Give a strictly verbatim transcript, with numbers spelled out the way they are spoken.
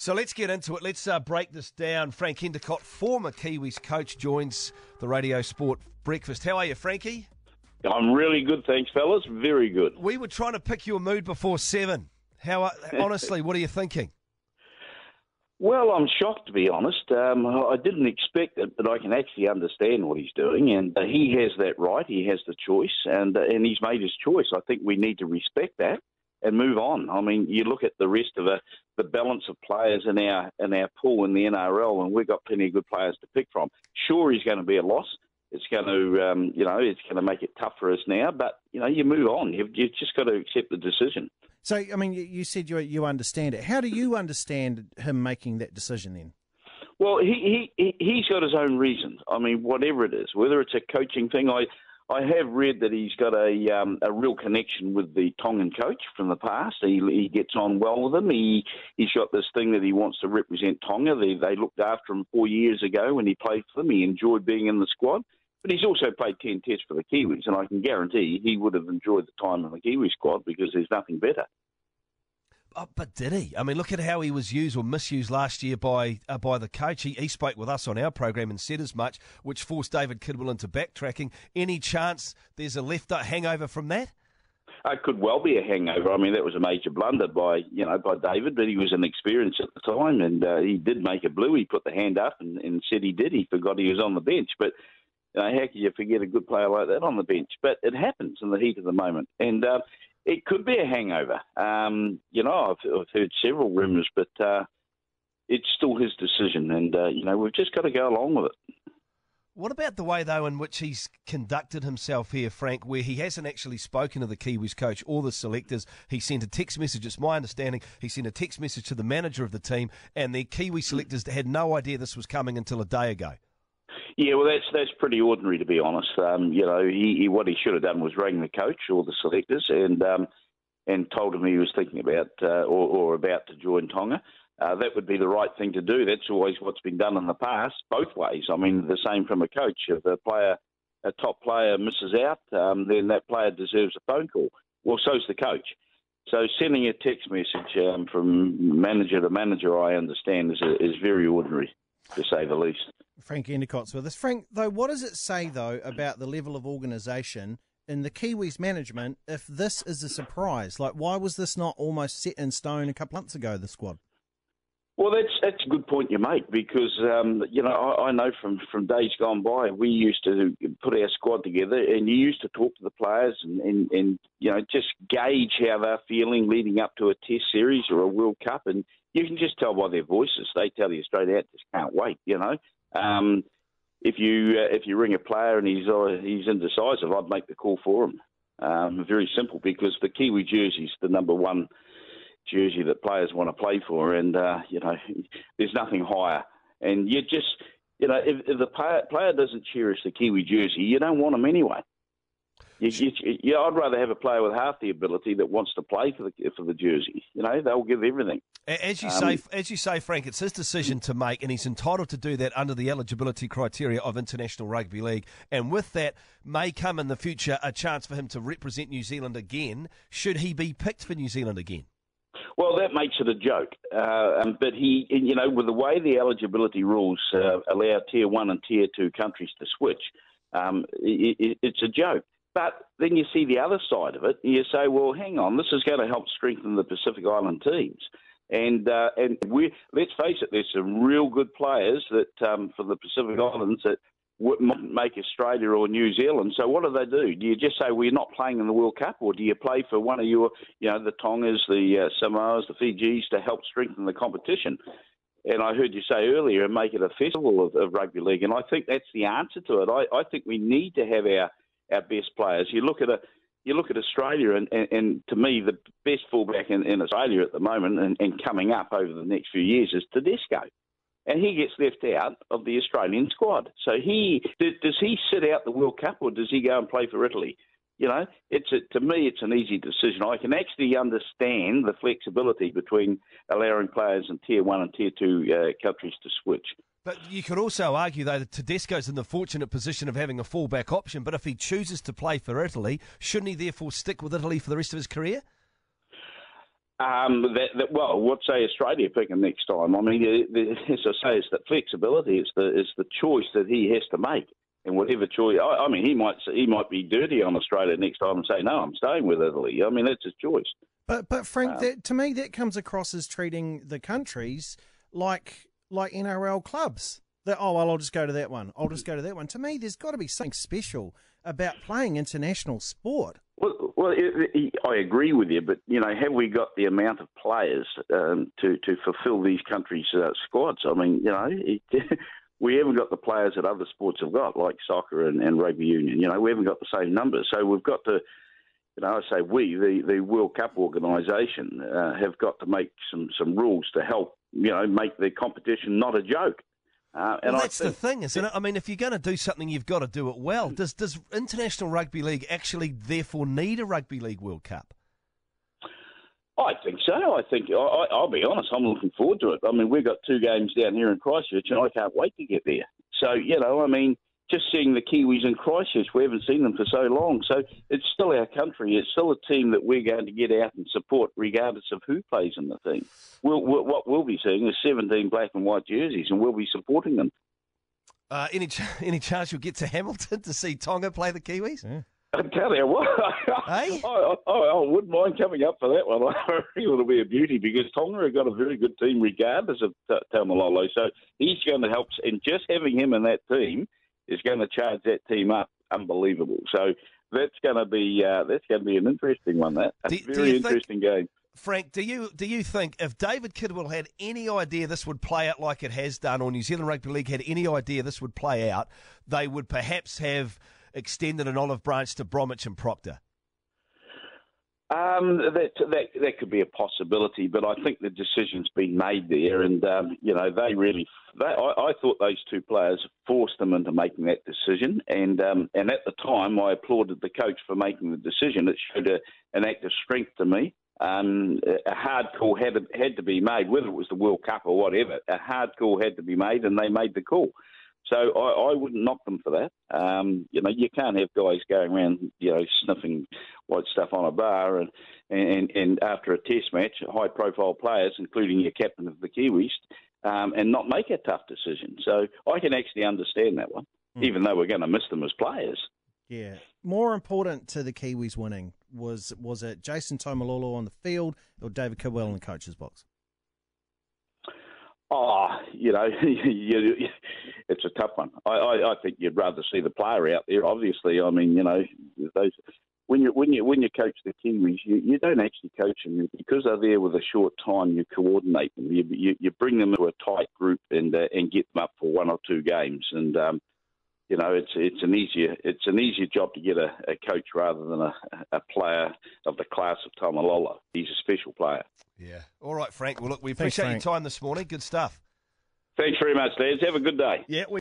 So let's get into it. Let's uh, break this down. Frank Endicott, former Kiwis coach, joins the Radio Sport Breakfast. How are you, Frankie? I'm really good, thanks, fellas. Very good. We were trying to pick your mood before seven. How honestly, what are you thinking? Well, I'm shocked, to be honest. Um, I didn't expect it, but I can actually understand what he's doing, and uh, he has that right. He has the choice, and uh, and he's made his choice. I think we need to respect that and move on. I mean, you look at the rest of the, the balance of players in our in our pool in the N R L, and we've got plenty of good players to pick from. Sure, he's going to be a loss. It's going to, um, you know, it's going to make it tough for us now. But you know, you move on. You've, you've just got to accept the decision. So, I mean, you said you you understand it. How do you understand him making that decision then? Well, he, he, he's got his own reasons. I mean, whatever it is, whether it's a coaching thing, I, I have read that he's got a um, a real connection with the Tongan coach from the past. He, he gets on well with him. He, he's got this thing that he wants to represent Tonga. They, they looked after him four years ago when he played for them. He enjoyed being in the squad. But he's also played ten tests for the Kiwis, and I can guarantee he would have enjoyed the time in the Kiwi squad because there's nothing better. Oh, but did he? I mean, look at how he was used or misused last year by uh, by the coach. He, he spoke with us on our program and said as much, which forced David Kidwell into backtracking. Any chance there's a left hangover from that? It could well be a hangover. I mean, that was a major blunder by you know by David, but he was inexperienced at the time, and uh, he did make a blue. He put the hand up and, and said he did. He forgot he was on the bench, but... You know, how can you forget a good player like that on the bench? But it happens in the heat of the moment. And uh, it could be a hangover. Um, you know, I've, I've heard several rumours, but uh, it's still his decision. And, uh, you know, we've just got to go along with it. What about the way, though, in which he's conducted himself here, Frank, where he hasn't actually spoken to the Kiwis coach or the selectors? He sent a text message, it's my understanding, he sent a text message to the manager of the team, and the Kiwi selectors had no idea this was coming until a day ago. Yeah, well, that's that's pretty ordinary, to be honest. Um, you know, he, he, what he should have done was rang the coach or the selectors and um, and told him he was thinking about uh, or, or about to join Tonga. Uh, that would be the right thing to do. That's always what's been done in the past, both ways. I mean, the same from a coach. If a player, a top player misses out, um, then that player deserves a phone call. Well, so's the coach. So sending a text message um, from manager to manager, I understand, is a, is very ordinary, to say the least. Frank Endicott's with us. Frank, though, what does it say, though, about the level of organisation in the Kiwis' management if this is a surprise? Like, why was this not almost set in stone a couple months ago, the squad? Well, that's that's a good point you make because, um, you know, I, I know from, from days gone by, we used to put our squad together and you used to talk to the players and, and, and, you know, just gauge how they're feeling leading up to a test series or a World Cup. And you can just tell by their voices. They tell you straight out, just can't wait, you know. Um, if you uh, if you ring a player and he's uh, he's indecisive, I'd make the call for him. Um, very simple, because the Kiwi jersey's the number one jersey that players want to play for, and uh, you know there's nothing higher. And you just you know if, if the player, player doesn't cherish the Kiwi jersey, you don't want him anyway. You, you, you, I'd rather have a player with half the ability that wants to play for the for the jersey. You know, they'll give everything. As you um, say, as you say, Frank, it's his decision to make, and he's entitled to do that under the eligibility criteria of International Rugby League. And with that, may come in the future a chance for him to represent New Zealand again, should he be picked for New Zealand again. Well, that makes it a joke. Uh, but he, you know, with the way the eligibility rules uh, allow tier one and tier two countries to switch, um, it, it, it's a joke. But then you see the other side of it, and you say, well, hang on, this is going to help strengthen the Pacific Island teams. And uh, and we let's face it, there's some real good players that um, for the Pacific Islands that wouldn't make Australia or New Zealand. So what do they do? Do you just say, well, you're not playing in the World Cup, or do you play for one of your, you know, the Tongas, the uh, Samoas, the Fijis to help strengthen the competition? And I heard you say earlier, make it a festival of, of rugby league. And I think that's the answer to it. I, I think we need to have our... our best players. You look at a, you look at Australia, and, and, and to me, the best fullback in, in Australia at the moment, and, and coming up over the next few years, is Tedesco, and he gets left out of the Australian squad. So he does he sit out the World Cup, or does he go and play for Italy? You know, it's a, to me, it's an easy decision. I can actually understand the flexibility between allowing players in tier one and tier two uh, countries to switch. But you could also argue, though, that Tedesco's in the fortunate position of having a fallback option, but if he chooses to play for Italy, shouldn't he therefore stick with Italy for the rest of his career? Um, that, that, well, what say Australia pick him next time? I mean, as I say, it's the flexibility, it's the it's the choice that he has to make, and whatever choice. I, I mean, he might he might be dirty on Australia next time and say, no, I'm staying with Italy. I mean, that's his choice. But but Frank, um, that, to me, that comes across as treating the countries like like N R L clubs. That oh well, I'll just go to that one. I'll just go to that one. To me, there's got to be something special about playing international sport. Well, Well, it, it, I agree with you, but, you know, have we got the amount of players um, to, to fulfil these countries' uh, squads? I mean, you know, it, we haven't got the players that other sports have got, like soccer and, and rugby union. You know, we haven't got the same numbers. So we've got to, you know, I say we, the, the World Cup organisation, uh, have got to make some, some rules to help, you know, make the competition not a joke. Uh, and well, that's the thing, isn't it? I mean, if you're going to do something, you've got to do it well. Does does International Rugby League actually therefore need a Rugby League World Cup? I think so. I think, I, I'll be honest, I'm looking forward to it. I mean, we've got two games down here in Christchurch and I can't wait to get there. So, you know, I mean, just seeing the Kiwis in Christchurch, we haven't seen them for so long. So it's still our country. It's still a team that we're going to get out and support regardless of who plays in the team. We'll, we'll, what we'll be seeing is seventeen black and white jerseys, and we'll be supporting them. Uh, any, ch- any chance you'll get to Hamilton to see Tonga play the Kiwis? Yeah. I tell you what, hey? I, I, I, I wouldn't mind coming up for that one. I reckon it'll be a beauty because Tonga have got a very good team regardless of T- Taumalolo. So he's going to help, and just having him in that team is going to charge that team up, unbelievable. So that's going to be uh, that's going to be an interesting one. That a do, very do interesting think, game. Frank, do you do you think if David Kidwell had any idea this would play out like it has done, or New Zealand Rugby League had any idea this would play out, they would perhaps have extended an olive branch to Bromwich and Procter? Um, that, that that could be a possibility, but I think the decision's been made there, and um, you know they really. They, I, I thought those two players forced them into making that decision, and um, and at the time I applauded the coach for making the decision. It showed a, an act of strength to me. Um, a hard call had had to be made, whether it was the World Cup or whatever. A hard call had to be made, and they made the call. So I, I wouldn't knock them for that. Um, you know, you can't have guys going around, you know, sniffing white stuff on a bar and, and, and after a test match, high-profile players, including your captain of the Kiwis, um, and not make a tough decision. So I can actually understand that one, mm. even though we're going to miss them as players. Yeah. More important to the Kiwis winning was was it Jason Taumalolo on the field or David Kidwell in the coach's box? Oh, you know, you, you, it's a tough one. I, I, I think you'd rather see the player out there, obviously. I mean, you know, those when you when you when you coach the Kiwis, you, you don't actually coach them because they're there with a short time. You coordinate them. You you, you bring them to a tight group and uh, and get them up for one or two games. And um, you know, it's it's an easier it's an easier job to get a, a coach rather than a, a player of the class of Taumalolo. He's a special player. Yeah. All right, Frank. Well, look, we appreciate Thanks, your time this morning. Good stuff. Thanks very much, lads. Have a good day. Yeah. We-